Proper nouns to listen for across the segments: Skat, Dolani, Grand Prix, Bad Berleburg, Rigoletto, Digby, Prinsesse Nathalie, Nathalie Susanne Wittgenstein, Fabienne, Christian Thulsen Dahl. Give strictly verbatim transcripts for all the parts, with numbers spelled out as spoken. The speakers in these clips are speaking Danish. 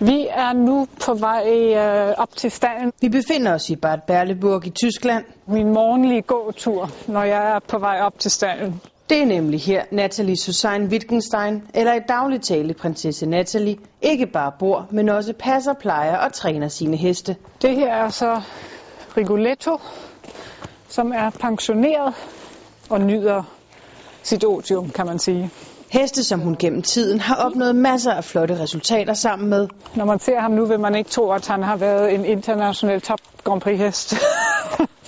Vi er nu på vej øh, op til staden. Vi befinder os i Bad Berleburg i Tyskland. Min morgenlige gåtur, når jeg er på vej op til staden. Det er nemlig her, Nathalie Susanne Wittgenstein, eller i daglig tale prinsesse Nathalie, ikke bare bor, men også passer, plejer og træner sine heste. Det her er så Rigoletto, som er pensioneret og nyder sit otium, kan man sige. Heste, som hun gennem tiden har opnået masser af flotte resultater sammen med. Når man ser ham nu, vil man ikke tro, at han har været en international top Grand Prix hest.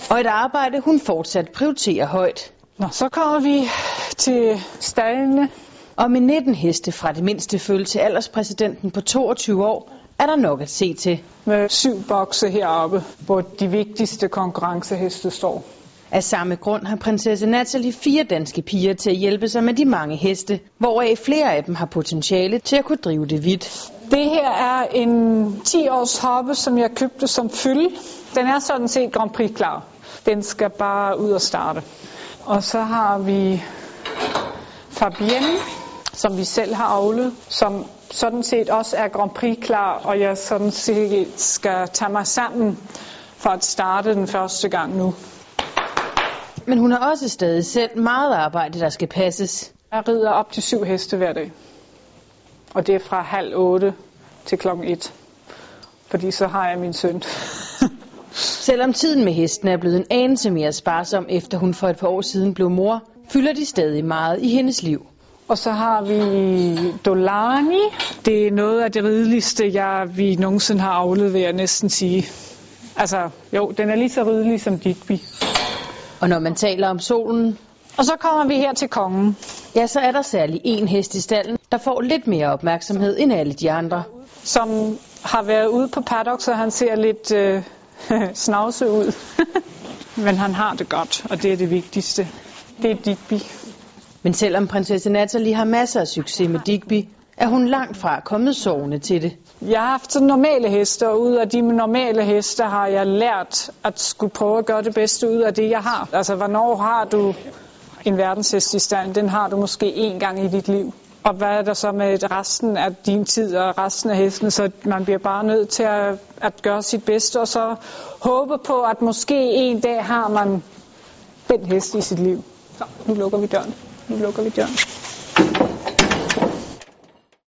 Og et arbejde, hun fortsat prioriterer højt. Nå, så kommer vi til stallene. Og med nitten heste fra det mindste følge til alderspræsidenten på toogtyve år, er der nok at se til. Med syv bokse heroppe, hvor de vigtigste konkurrenceheste står. Af samme grund har prinsesse Nathalie fire danske piger til at hjælpe sig med de mange heste, hvoraf flere af dem har potentiale til at kunne drive det vidt. Det her er en ti-års hoppe, som jeg købte som fylde. Den er sådan set Grand Prix klar. Den skal bare ud og starte. Og så har vi Fabienne, som vi selv har avlet, som sådan set også er Grand Prix klar, og jeg sådan set skal tage mig sammen for at starte den første gang nu. Men hun har også stadig selv meget arbejde, der skal passes. Jeg rider op til syv heste hver dag. Og det er fra halv otte til klokken et. Fordi så har jeg min søn. Selvom tiden med hesten er blevet en anelse mere sparsom, efter hun for et par år siden blev mor, fylder de stadig meget i hendes liv. Og så har vi Dolani. Det er noget af det rideligste, jeg vi nogensinde har avlet, vil jeg næsten sige. Altså, jo, den er lige så ridelig som Digby. Og når man taler om solen... Og så kommer vi her til kongen. Ja, så er der særlig en hest i stallen, der får lidt mere opmærksomhed end alle de andre. Som har været ude på paddock, så han ser lidt øh, snavse ud. Men han har det godt, og det er det vigtigste. Det er Digby. Men selvom prinsesse Nathalie har masser af succes med Digby, er hun langt fra kommet sovende til det. Jeg har haft sådan normale heste, og ud af de normale heste har jeg lært at skulle prøve at gøre det bedste ud af det, jeg har. Altså, hvornår har du en verdenshest i stand? Den har du måske én gang i dit liv. Og hvad er der så med resten af din tid og resten af hesten? Så man bliver bare nødt til at, at gøre sit bedste, og så håbe på, at måske en dag har man den hest i sit liv. Så, nu lukker vi døren. Nu lukker vi døren.